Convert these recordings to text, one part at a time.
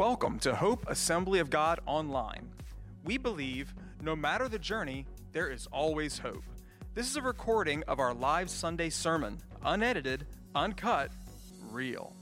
Welcome to Hope Assembly of God Online. We believe no matter the journey, there is always hope. This is a recording of our live Sunday sermon, unedited, uncut, real.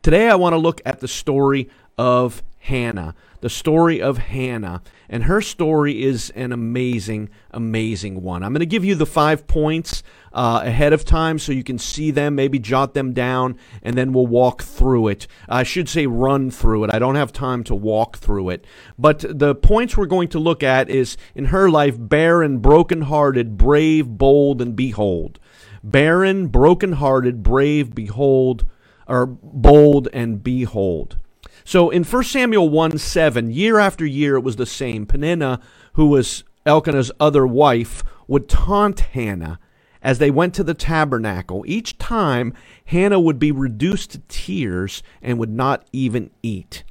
Today I want to look at the story of Hannah. The story of Hannah. And her story is an amazing, amazing one. I'm going to give you the 5 points ahead of time so you can see them, maybe jot them down, and then we'll walk through it. I should say run through it. I don't have time to walk through it. But the points we're going to look at is, in her life, barren, broken-hearted, brave, bold, and behold. Barren, broken-hearted, brave, behold, or bold, and behold. So in 1 Samuel 1:7, year after year, it was the same. Peninnah, who was Elkanah's other wife, would taunt Hannah as they went to the tabernacle. Each time, Hannah would be reduced to tears and would not even eat.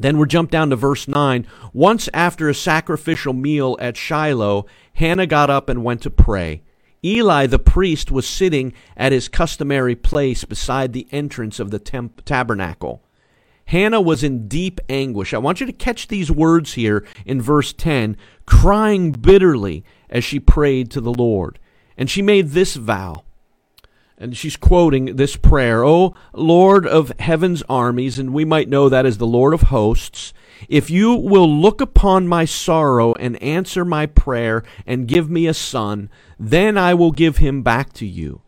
Then we jump down to verse 9. Once after a sacrificial meal at Shiloh, Hannah got up and went to pray. Eli the priest was sitting at his customary place beside the entrance of the tabernacle. Hannah was in deep anguish. I want you to catch these words here in verse 10, crying bitterly as she prayed to the Lord. And she made this vow, and she's quoting this prayer, O Lord of heaven's armies, and we might know that as the Lord of hosts, if you will look upon my sorrow and answer my prayer and give me a son, then I will give him back to you.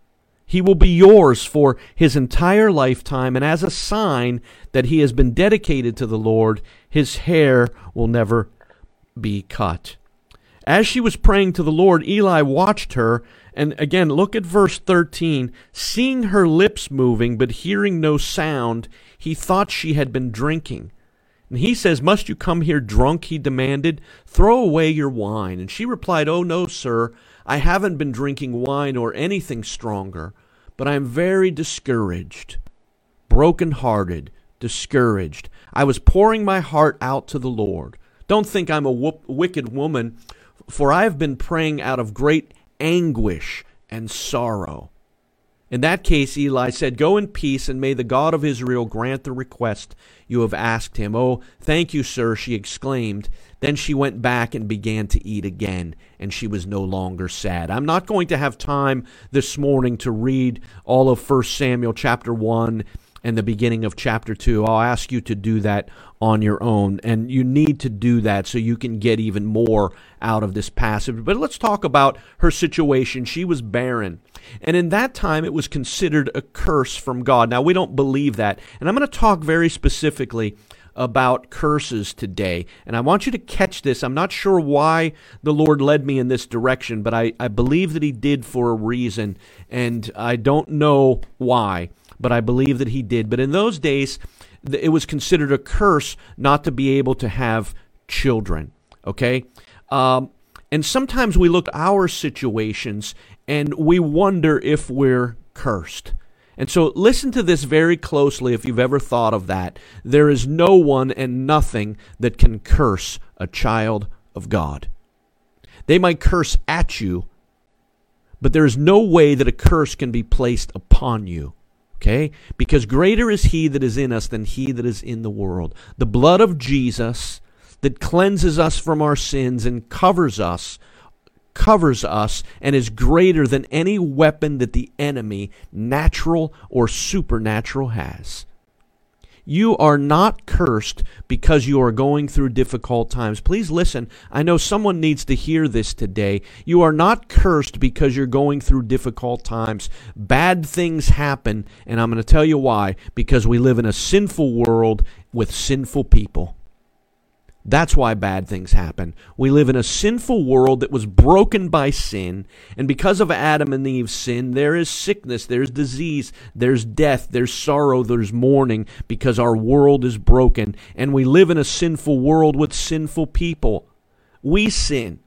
He will be yours for his entire lifetime, and as a sign that he has been dedicated to the Lord, his hair will never be cut. As she was praying to the Lord, Eli watched her, and again, look at verse 13. Seeing her lips moving, but hearing no sound, he thought she had been drinking. And he says, Must you come here drunk? He demanded. Throw away your wine. And she replied, Oh, no, sir. I haven't been drinking wine or anything stronger, but I am very discouraged, broken-hearted, discouraged. I was pouring my heart out to the Lord. Don't think I'm a wicked woman, for I have been praying out of great anguish and sorrow. In that case, Eli said, Go in peace, and may the God of Israel grant the request you have asked him. Oh, thank you, sir, she exclaimed. Then she went back and began to eat again, and she was no longer sad. I'm not going to have time this morning to read all of 1 Samuel chapter 1 and the beginning of chapter 2. I'll ask you to do that on your own, and you need to do that so you can get even more out of this passage. But let's talk about her situation. She was barren, and in that time it was considered a curse from God. Now, we don't believe that, and I'm going to talk very specifically about curses today. And I want you to catch this. I'm not sure why the Lord led me in this direction, but I believe that he did for a reason. And I don't know why, but I believe that he did. But in those days, it was considered a curse not to be able to have children. Okay? And sometimes we look at our situations and we wonder if we're cursed. And so listen to this very closely if you've ever thought of that. There is no one and nothing that can curse a child of God. They might curse at you, but there is no way that a curse can be placed upon you. Okay? Because greater is he that is in us than he that is in the world. The blood of Jesus that cleanses us from our sins and covers us and is greater than any weapon that the enemy, natural or supernatural, has. You are not cursed because you are going through difficult times. Please listen. I know someone needs to hear this today. You are not cursed because you're going through difficult times. Bad things happen, and I'm going to tell you why. Because we live in a sinful world with sinful people. That's why bad things happen. We live in a sinful world that was broken by sin, and because of Adam and Eve's sin, there is sickness, there's disease, there's death, there's sorrow, there's mourning, because our world is broken, and we live in a sinful world with sinful people. We sin,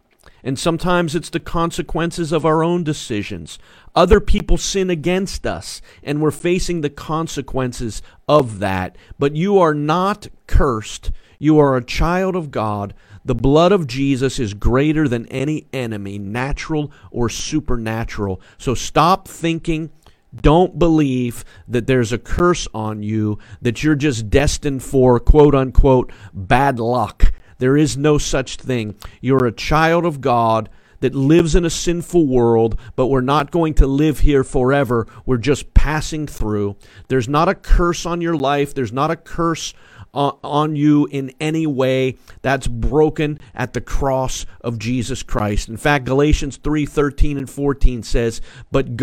and sometimes it's the consequences of our own decisions. Other people sin against us, and we're facing the consequences of that. But you are not cursed. You are a child of God. The blood of Jesus is greater than any enemy, natural or supernatural. So stop thinking Don't believe that there's a curse on you, that you're just destined for, quote unquote, bad luck. There is no such thing. You're a child of God that lives in a sinful world, but we're not going to live here forever. We're just passing through. There's not a curse on your life. There's not a curse on you in any way. That's broken at the cross of Jesus Christ. In fact, Galatians 3:13 and 14 says, but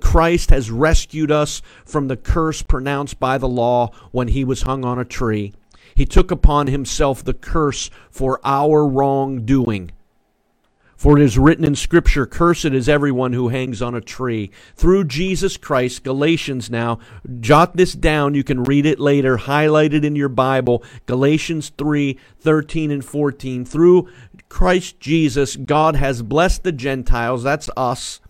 Christ has rescued us from the curse pronounced by the law when he was hung on a tree. He took upon himself the curse for our wrongdoing. For it is written in Scripture, cursed is everyone who hangs on a tree. Through Jesus Christ, Galatians now, jot this down. You can read it later, highlight it in your Bible. Galatians 3:13 and 14. Through Christ Jesus, God has blessed the Gentiles, that's us,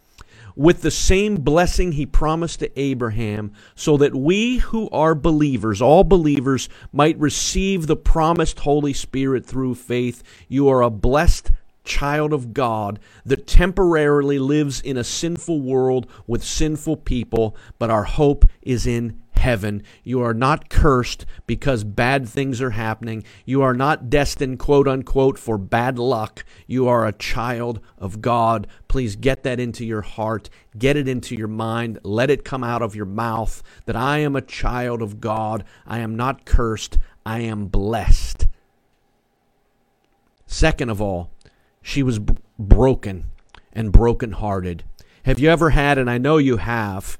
with the same blessing he promised to Abraham, so that we who are believers, all believers, might receive the promised Holy Spirit through faith. You are a blessed child of God that temporarily lives in a sinful world with sinful people, but our hope is in heaven. You are not cursed because bad things are happening. You are not destined, quote unquote, for bad luck. You are a child of God. Please get that into your heart. Get it into your mind. Let it come out of your mouth that I am a child of God. I am not cursed. I am blessed. Second of all, she was broken and brokenhearted. Have you ever had, and I know you have,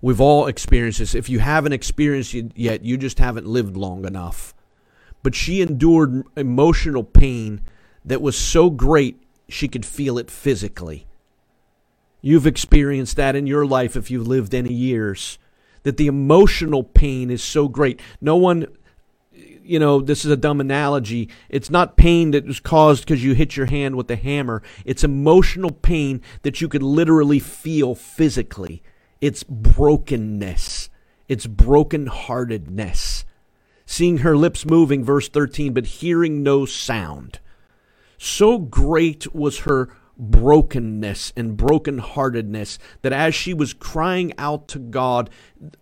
we've all experienced this. If you haven't experienced it yet, you just haven't lived long enough. But she endured emotional pain that was so great she could feel it physically. You've experienced that in your life if you've lived any years, that the emotional pain is so great. No one... You know, this is a dumb analogy. It's not pain that was caused because you hit your hand with a hammer. It's emotional pain that you could literally feel physically. It's brokenness. It's brokenheartedness. Seeing her lips moving, verse 13, but hearing no sound. So great was her brokenness and brokenheartedness that as she was crying out to God,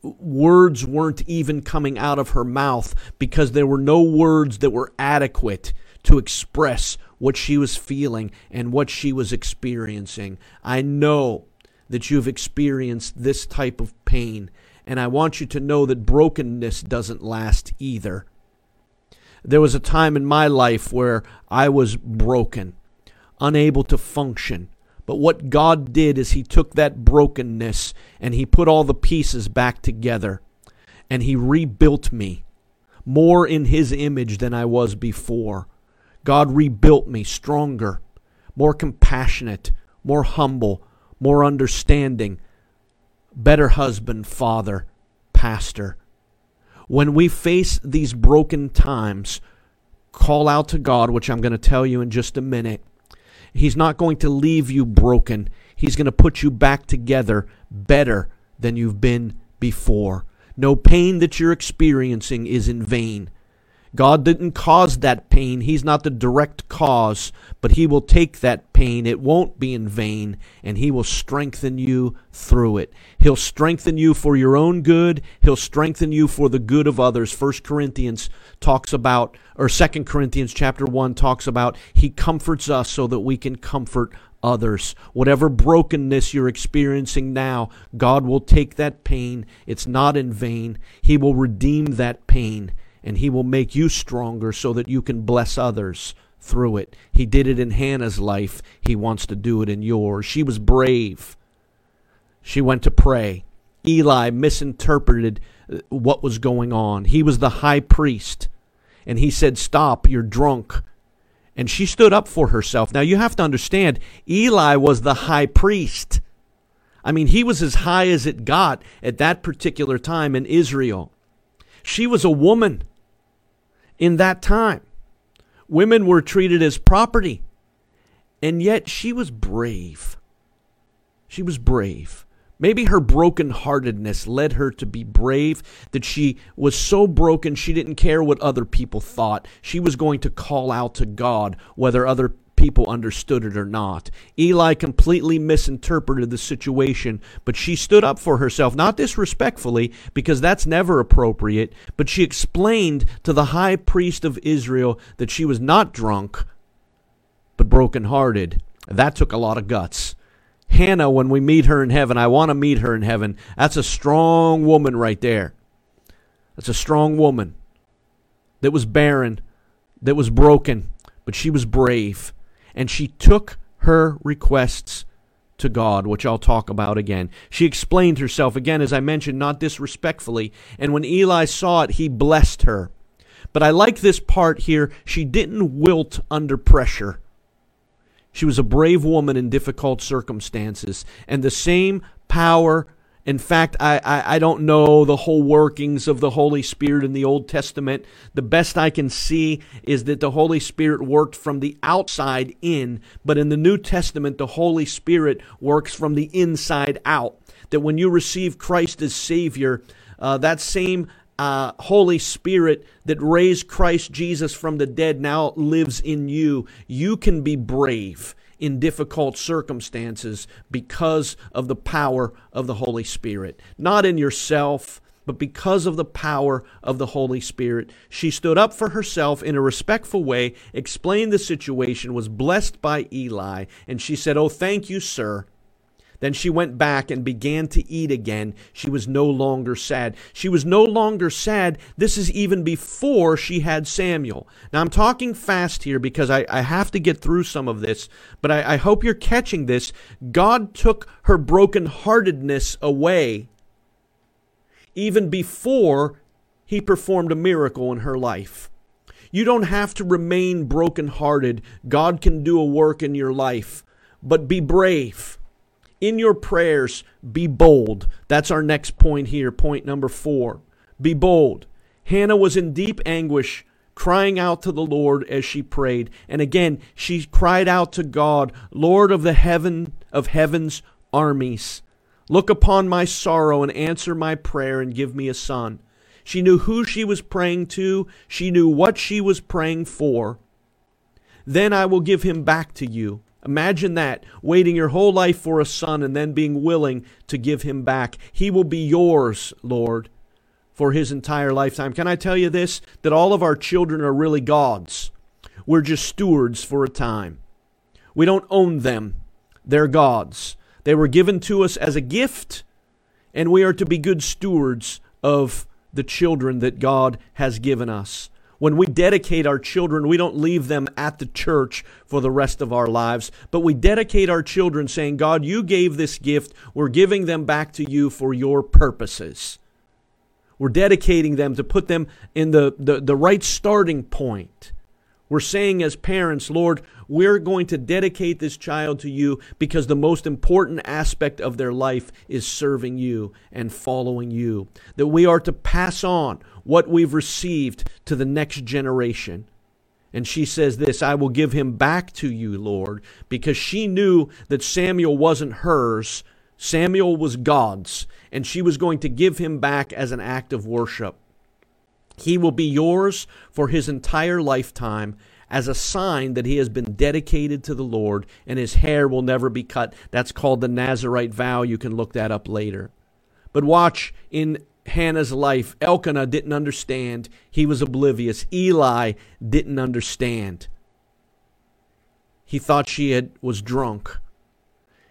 words weren't even coming out of her mouth because there were no words that were adequate to express what she was feeling and what she was experiencing. I know that you've experienced this type of pain, and I want you to know that brokenness doesn't last either. There was a time in my life where I was broken, unable to function. But what God did is he took that brokenness and he put all the pieces back together and he rebuilt me more in his image than I was before. God rebuilt me stronger, more compassionate, more humble, more understanding, better husband, father, pastor. When we face these broken times, call out to God, which I'm going to tell you in just a minute. He's not going to leave you broken. He's going to put you back together better than you've been before. No pain that you're experiencing is in vain. God didn't cause that pain. He's not the direct cause, but he will take that pain. It won't be in vain, and he will strengthen you through it. He'll strengthen you for your own good. He'll strengthen you for the good of others. 2 Corinthians chapter 1 talks about he comforts us so that we can comfort others. Whatever brokenness you're experiencing now, God will take that pain. It's not in vain. He will redeem that pain. And he will make you stronger so that you can bless others through it. He did it in Hannah's life. He wants to do it in yours. She was brave. She went to pray. Eli misinterpreted what was going on. He was the high priest. And he said, "Stop, you're drunk." And she stood up for herself. Now you have to understand, Eli was the high priest. I mean, he was as high as it got at that particular time in Israel. She was a woman in that time. Women were treated as property, and yet she was brave. She was brave. Maybe her brokenheartedness led her to be brave, that she was so broken she didn't care what other people thought. She was going to call out to God, whether other people understood it or not. Eli completely misinterpreted the situation, but she stood up for herself, not disrespectfully, because that's never appropriate, but she explained to the high priest of Israel that she was not drunk, but brokenhearted. That took a lot of guts. Hannah, when we meet her in heaven, I want to meet her in heaven. That's a strong woman right there. That's a strong woman that was barren, that was broken, but she was brave. And she took her requests to God, which I'll talk about again. She explained herself, again, as I mentioned, not disrespectfully. And when Eli saw it, he blessed her. But I like this part here. She didn't wilt under pressure. She was a brave woman in difficult circumstances. And the same power, in fact, I don't know the whole workings of the Holy Spirit in the Old Testament. The best I can see is that the Holy Spirit worked from the outside in, but in the New Testament, the Holy Spirit works from the inside out. That when you receive Christ as Savior, that same Holy Spirit that raised Christ Jesus from the dead now lives in you. You can be brave in difficult circumstances because of the power of the Holy Spirit. Not in yourself, but because of the power of the Holy Spirit. She stood up for herself in a respectful way, explained the situation, was blessed by Eli, and she said, "Oh, thank you, sir." Then she went back and began to eat again. She was no longer sad. She was no longer sad. This is even before she had Samuel. Now, I'm talking fast here because I have to get through some of this, but I hope you're catching this. God took her brokenheartedness away even before he performed a miracle in her life. You don't have to remain brokenhearted. God can do a work in your life, but be brave. In your prayers, be bold. That's our next point here, point number 4. Be bold. Hannah was in deep anguish, crying out to the Lord as she prayed. And again, she cried out to God, "Lord of the heaven, of heaven's armies, look upon my sorrow and answer my prayer and give me a son." She knew who she was praying to. She knew what she was praying for. "Then I will give him back to you." Imagine that, waiting your whole life for a son and then being willing to give him back. "He will be yours, Lord, for his entire lifetime." Can I tell you this? That all of our children are really God's. We're just stewards for a time. We don't own them. They're God's. They were given to us as a gift, and we are to be good stewards of the children that God has given us. When we dedicate our children, we don't leave them at the church for the rest of our lives, but we dedicate our children saying, "God, you gave this gift. We're giving them back to you for your purposes." We're dedicating them to put them in the right starting point. We're saying as parents, "Lord, we're going to dedicate this child to you because the most important aspect of their life is serving you and following you." That we are to pass on what we've received to the next generation. And she says this, "I will give him back to you, Lord," because she knew that Samuel wasn't hers. Samuel was God's, and she was going to give him back as an act of worship. "He will be yours for his entire lifetime as a sign that he has been dedicated to the Lord, and his hair will never be cut." That's called the Nazarite vow. You can look that up later. But watch, in Hannah's life, Elkanah didn't understand. He was oblivious. Eli didn't understand. He thought she was drunk.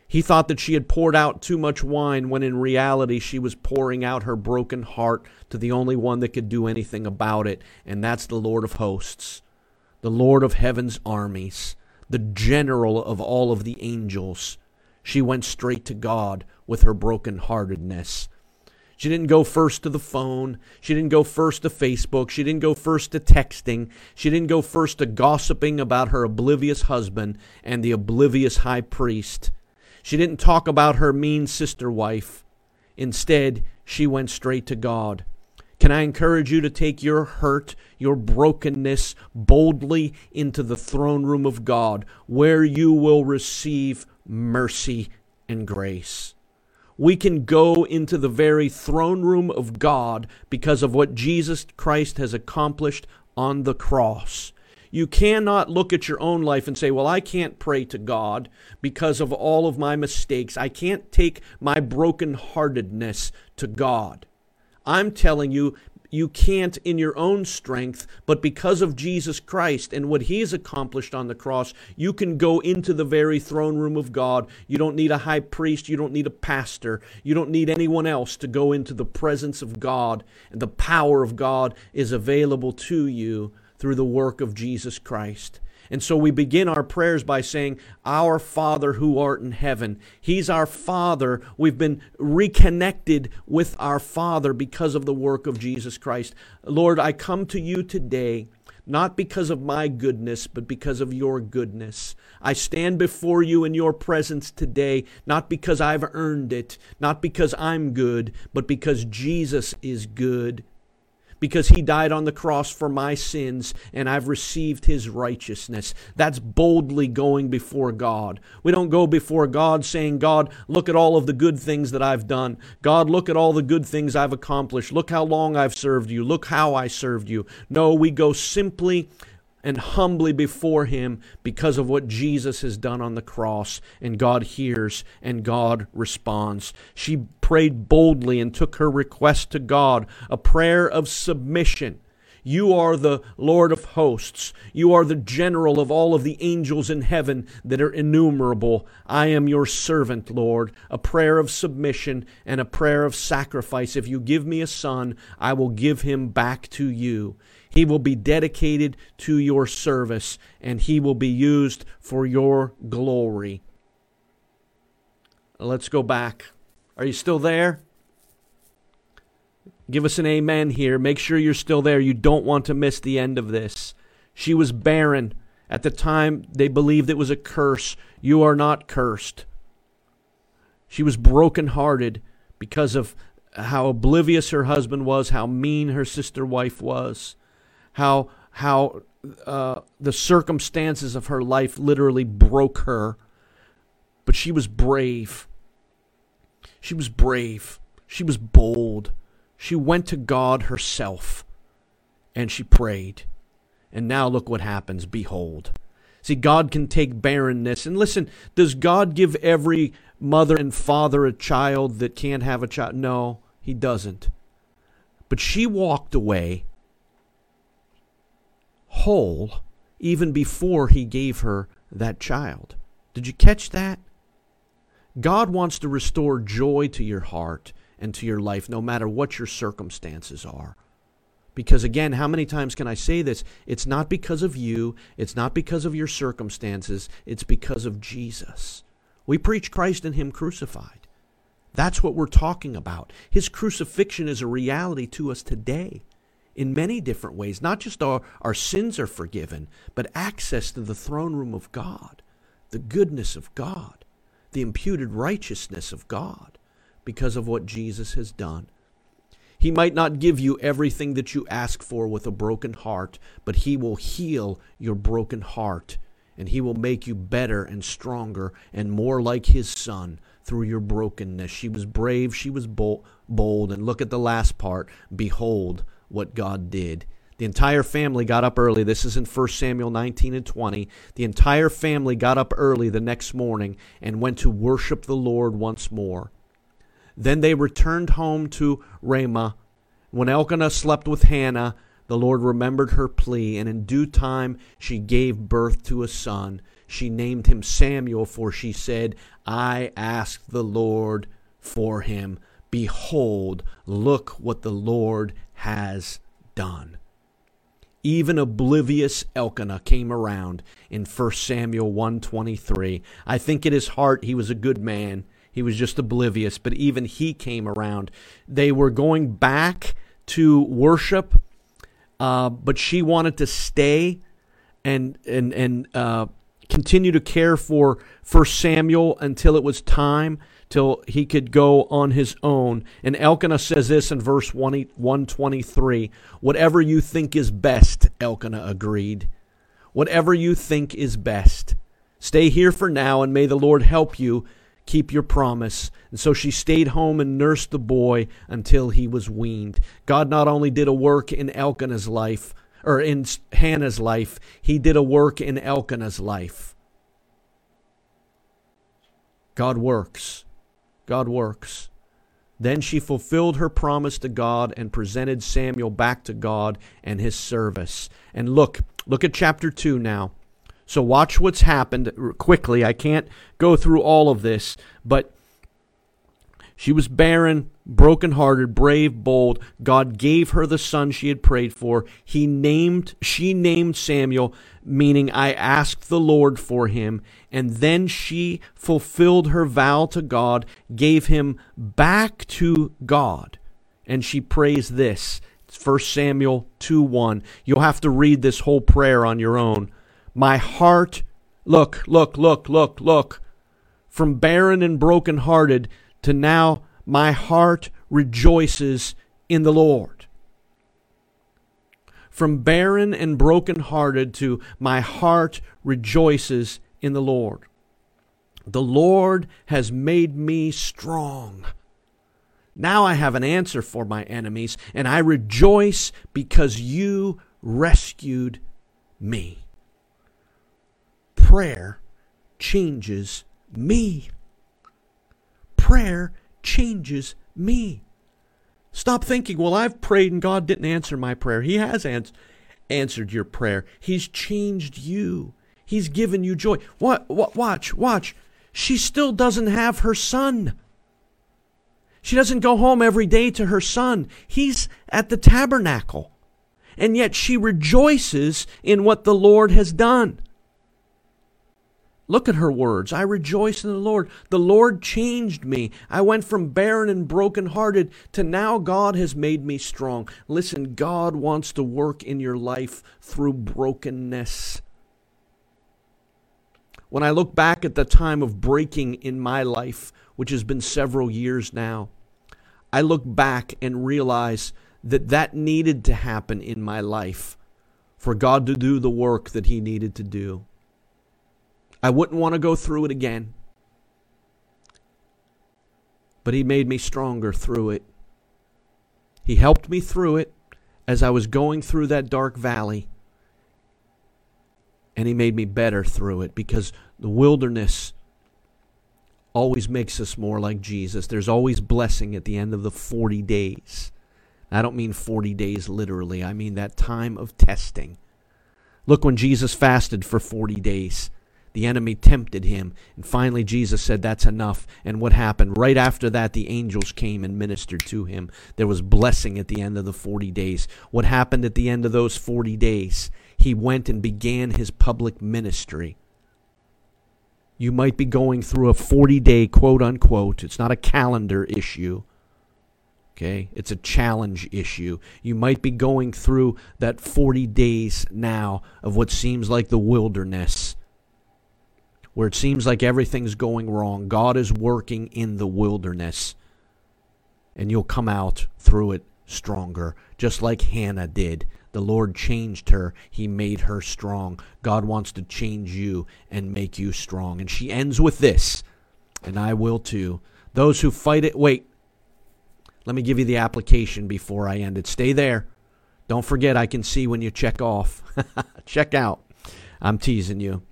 He thought that she had poured out too much wine when in reality she was pouring out her broken heart to the only one that could do anything about it, and that's the Lord of hosts, the Lord of heaven's armies, the general of all of the angels. She went straight to God with her brokenheartedness. She didn't go first to the phone. She didn't go first to Facebook. She didn't go first to texting. She didn't go first to gossiping about her oblivious husband and the oblivious high priest. She didn't talk about her mean sister wife. Instead, she went straight to God. Can I encourage you to take your hurt, your brokenness, boldly into the throne room of God, where you will receive mercy and grace? We can go into the very throne room of God because of what Jesus Christ has accomplished on the cross. You cannot look at your own life and say, well, I can't pray to God because of all of my mistakes. I can't take my brokenheartedness to God. I'm telling you, you can't in your own strength, but because of Jesus Christ and what he's accomplished on the cross, you can go into the very throne room of God. You don't need a high priest. You don't need a pastor. You don't need anyone else to go into the presence of God. And the power of God is available to you through the work of Jesus Christ. And so we begin our prayers by saying, Our Father who art in heaven. He's our Father. We've been reconnected with our Father because of the work of Jesus Christ. Lord, I come to you today, not because of my goodness, but because of your goodness. I stand before you in your presence today, not because I've earned it, not because I'm good, but because Jesus is good. Because he died on the cross for my sins, and I've received his righteousness. That's boldly going before God. We don't go before God saying, God, look at all of the good things that I've done. God, look at all the good things I've accomplished. Look how long I've served you. Look how I served you. No, we go simply and humbly before him because of what Jesus has done on the cross. And God hears and God responds. She prayed boldly and took her request to God, a prayer of submission. You are the Lord of hosts. You are the general of all of the angels in heaven that are innumerable. I am your servant, Lord. A prayer of submission and a prayer of sacrifice. If you give me a son, I will give him back to you. He will be dedicated to your service, and he will be used for your glory. Let's go back. Are you still there? Give us an amen here. Make sure you're still there. You don't want to miss the end of this. She was barren. At the time, they believed it was a curse. You are not cursed. She was brokenhearted because of how oblivious her husband was, how mean her sister wife was, how the circumstances of her life literally broke her. But she was brave. She was brave. She was bold. She went to God herself, and she prayed. And now look what happens. Behold. See, God can take barrenness. And listen, does God give every mother and father a child that can't have a child? No, he doesn't. But she walked away whole even before he gave her that child. Did you catch that? God wants to restore joy to your heart and to your life, no matter what your circumstances are. Because again, how many times can I say this? It's not because of you. It's not because of your circumstances. It's because of Jesus. We preach Christ and him crucified. That's what we're talking about. His crucifixion is a reality to us today in many different ways. Not just our sins are forgiven, but access to the throne room of God, the goodness of God, the imputed righteousness of God, because of what Jesus has done. He might not give you everything that you ask for with a broken heart, but he will heal your broken heart, and he will make you better and stronger and more like his son through your brokenness. She was brave, she was bold, and look at the last part. Behold what God did. The entire family got up early. This is in 1 Samuel 19 and 20. The entire family got up early the next morning and went to worship the Lord once more. Then they returned home to Ramah. When Elkanah slept with Hannah, the Lord remembered her plea, and in due time she gave birth to a son. She named him Samuel, for she said, I asked the Lord for him. Behold, look what the Lord has done. Even oblivious Elkanah came around in 1 Samuel 1:23. I think in his heart he was a good man. He was just oblivious, but even he came around. They were going back to worship, but she wanted to stay and continue to care for 1 Samuel until it was time, till he could go on his own. And Elkanah says this in verse 123, whatever you think is best, Elkanah agreed. Whatever you think is best. Stay here for now, and may the Lord help you keep your promise. And so she stayed home and nursed the boy until he was weaned. God not only did a work in Elkanah's life, or in Hannah's life, he did a work in Elkanah's life. God works. God works. Then she fulfilled her promise to God and presented Samuel back to God and his service. And look at chapter 2 now. So watch what's happened quickly. I can't go through all of this, but she was barren, brokenhearted, brave, bold. God gave her the son she had prayed for. She named Samuel, meaning I asked the Lord for him. And then she fulfilled her vow to God, gave him back to God. And she prays this, 1 Samuel 2:1. You'll have to read this whole prayer on your own. My heart, look, from barren and brokenhearted to now my heart rejoices in the Lord. From barren and brokenhearted to my heart rejoices in the Lord. The Lord has made me strong. Now I have an answer for my enemies, and I rejoice because you rescued me. Prayer changes me. Prayer changes me. Stop thinking, well, I've prayed and God didn't answer my prayer. He has answered your prayer. He's changed you. He's given you joy. Watch. She still doesn't have her son. She doesn't go home every day to her son. He's at the tabernacle. And yet she rejoices in what the Lord has done. Look at her words. I rejoice in the Lord. The Lord changed me. I went from barren and brokenhearted to now God has made me strong. Listen, God wants to work in your life through brokenness. When I look back at the time of breaking in my life, which has been several years now, I look back and realize that needed to happen in my life for God to do the work that he needed to do. I wouldn't want to go through it again. But he made me stronger through it. He helped me through it as I was going through that dark valley. And he made me better through it because the wilderness always makes us more like Jesus. There's always blessing at the end of the 40 days. I don't mean 40 days literally. I mean that time of testing. Look, when Jesus fasted for 40 days, the enemy tempted him, and finally Jesus said, that's enough. And what happened? Right after that, the angels came and ministered to him. There was blessing at the end of the 40 days. What happened at the end of those 40 days? He went and began his public ministry. You might be going through a 40-day, quote unquote, it's not a calendar issue. Okay, it's a challenge issue. You might be going through that 40 days now of what seems like the wilderness, where it seems like everything's going wrong. God is working in the wilderness. And you'll come out through it stronger, just like Hannah did. The Lord changed her. He made her strong. God wants to change you and make you strong. And she ends with this, and I will too. Those who fight it, wait. Let me give you the application before I end it. Stay there. Don't forget, I can see when you check off. Check out. I'm teasing you.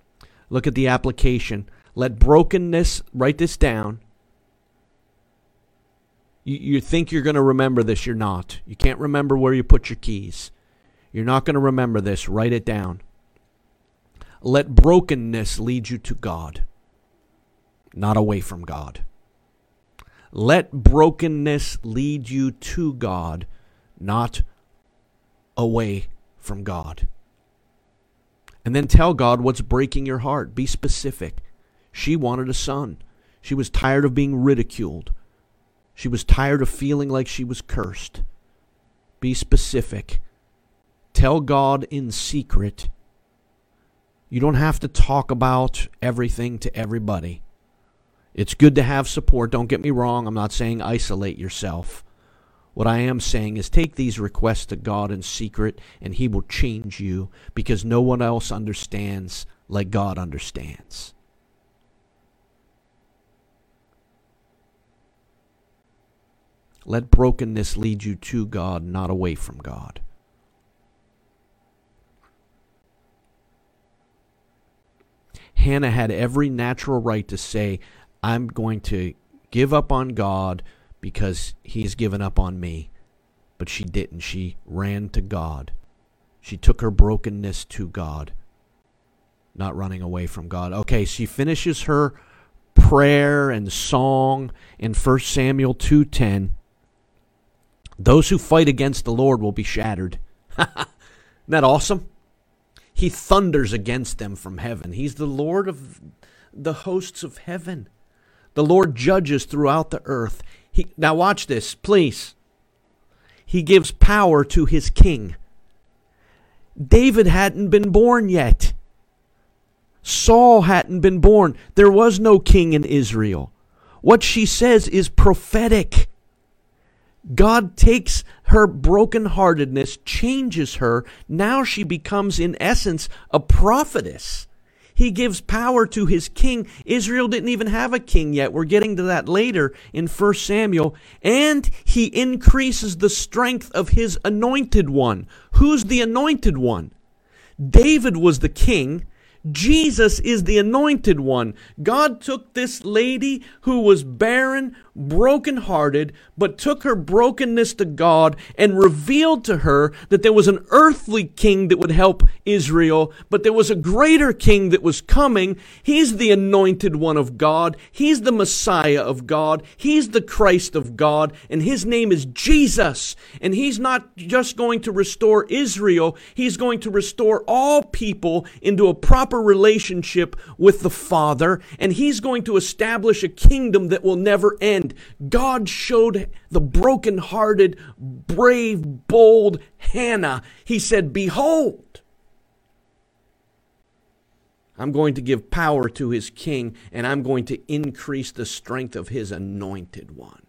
Look at the application. Let brokenness, write this down. You think you're going to remember this. You're not. You can't remember where you put your keys. You're not going to remember this. Write it down. Let brokenness lead you to God, not away from God. Let brokenness lead you to God, not away from God. And then tell God what's breaking your heart. Be specific. She wanted a son. She was tired of being ridiculed. She was tired of feeling like she was cursed. Be specific. Tell God in secret. You don't have to talk about everything to everybody. It's good to have support. Don't get me wrong. I'm not saying isolate yourself. What I am saying is take these requests to God in secret and he will change you because no one else understands like God understands. Let brokenness lead you to God, not away from God. Hannah had every natural right to say, I'm going to give up on God because he's given up on me. But she didn't. She ran to God. She took her brokenness to God, not running away from God. Okay, she finishes her prayer and song in 1 Samuel 2:10. Those who fight against the Lord will be shattered. Isn't that awesome? He thunders against them from heaven. He's the Lord of the hosts of heaven. The Lord judges throughout the earth. Now watch this, please. He gives power to his king. David hadn't been born yet. Saul hadn't been born. There was no king in Israel. What she says is prophetic. God takes her brokenheartedness, changes her. Now she becomes, in essence, a prophetess. He gives power to his king. Israel didn't even have a king yet. We're getting to that later in 1 Samuel. And he increases the strength of his anointed one. Who's the anointed one? David was the king. Jesus is the anointed one. God took this lady who was barren, brokenhearted, but took her brokenness to God and revealed to her that there was an earthly king that would help Israel, but there was a greater king that was coming. He's the anointed one of God. He's the Messiah of God. He's the Christ of God, and his name is Jesus. And he's not just going to restore Israel. He's going to restore all people into a proper relationship with the Father, and he's going to establish a kingdom that will never end. God showed the brokenhearted, brave, bold Hannah. He said, behold, I'm going to give power to his king, and I'm going to increase the strength of his anointed one.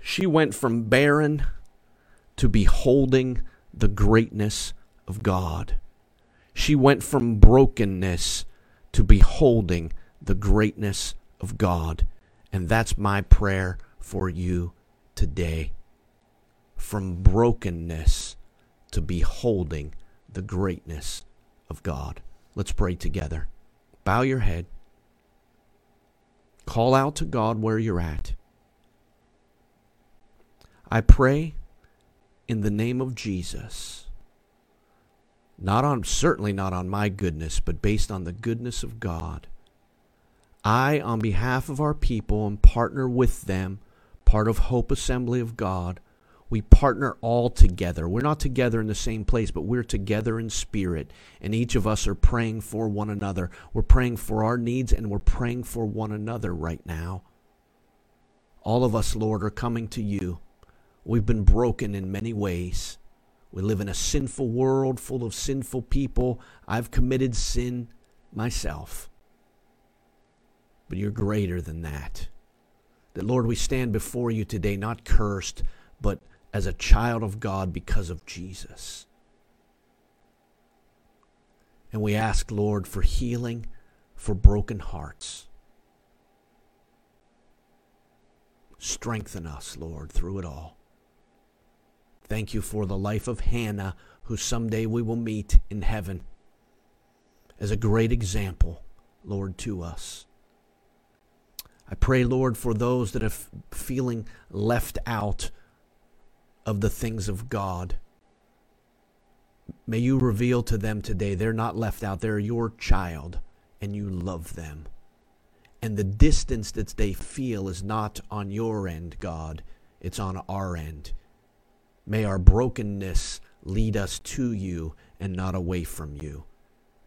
She went from barren to beholding the greatness of God. She went from brokenness to beholding the greatness of God. And that's my prayer for you today. From brokenness to beholding the greatness of God. Let's pray together. Bow your head. Call out to God where you're at. I pray in the name of Jesus, certainly not on my goodness, but based on the goodness of God, I, on behalf of our people and partner with them, part of Hope Assembly of God, we partner all together. We're not together in the same place, but we're together in spirit, and each of us are praying for one another. We're praying for our needs, and we're praying for one another right now. All of us, Lord, are coming to you. We've been broken in many ways. We live in a sinful world full of sinful people. I've committed sin myself. But you're greater than that. That, Lord, we stand before you today, not cursed, but as a child of God because of Jesus. And we ask, Lord, for healing, for broken hearts. Strengthen us, Lord, through it all. Thank you for the life of Hannah, who someday we will meet in heaven, as a great example, Lord, to us. I pray, Lord, for those that are feeling left out of the things of God. May you reveal to them today they're not left out. They're your child, and you love them. And the distance that they feel is not on your end, God. It's on our end. May our brokenness lead us to you and not away from you.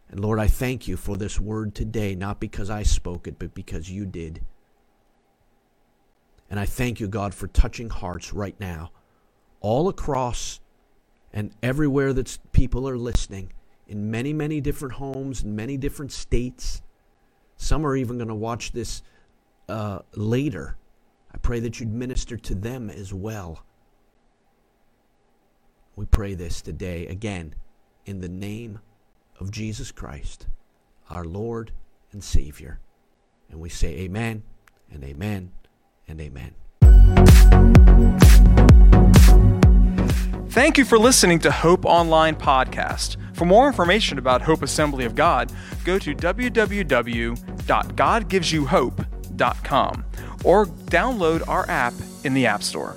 And Lord, I thank you for this word today, not because I spoke it, but because you did. And I thank you, God, for touching hearts right now, all across and everywhere that people are listening, in many, many different homes, in many different states. Some are even going to watch this later. I pray that you'd minister to them as well. We pray this today, again, in the name of Jesus Christ, our Lord and Savior. And we say amen, and amen, and amen. Thank you for listening to Hope Online Podcast. For more information about Hope Assembly of God, go to www.godgivesyouhope.com or download our app in the App Store.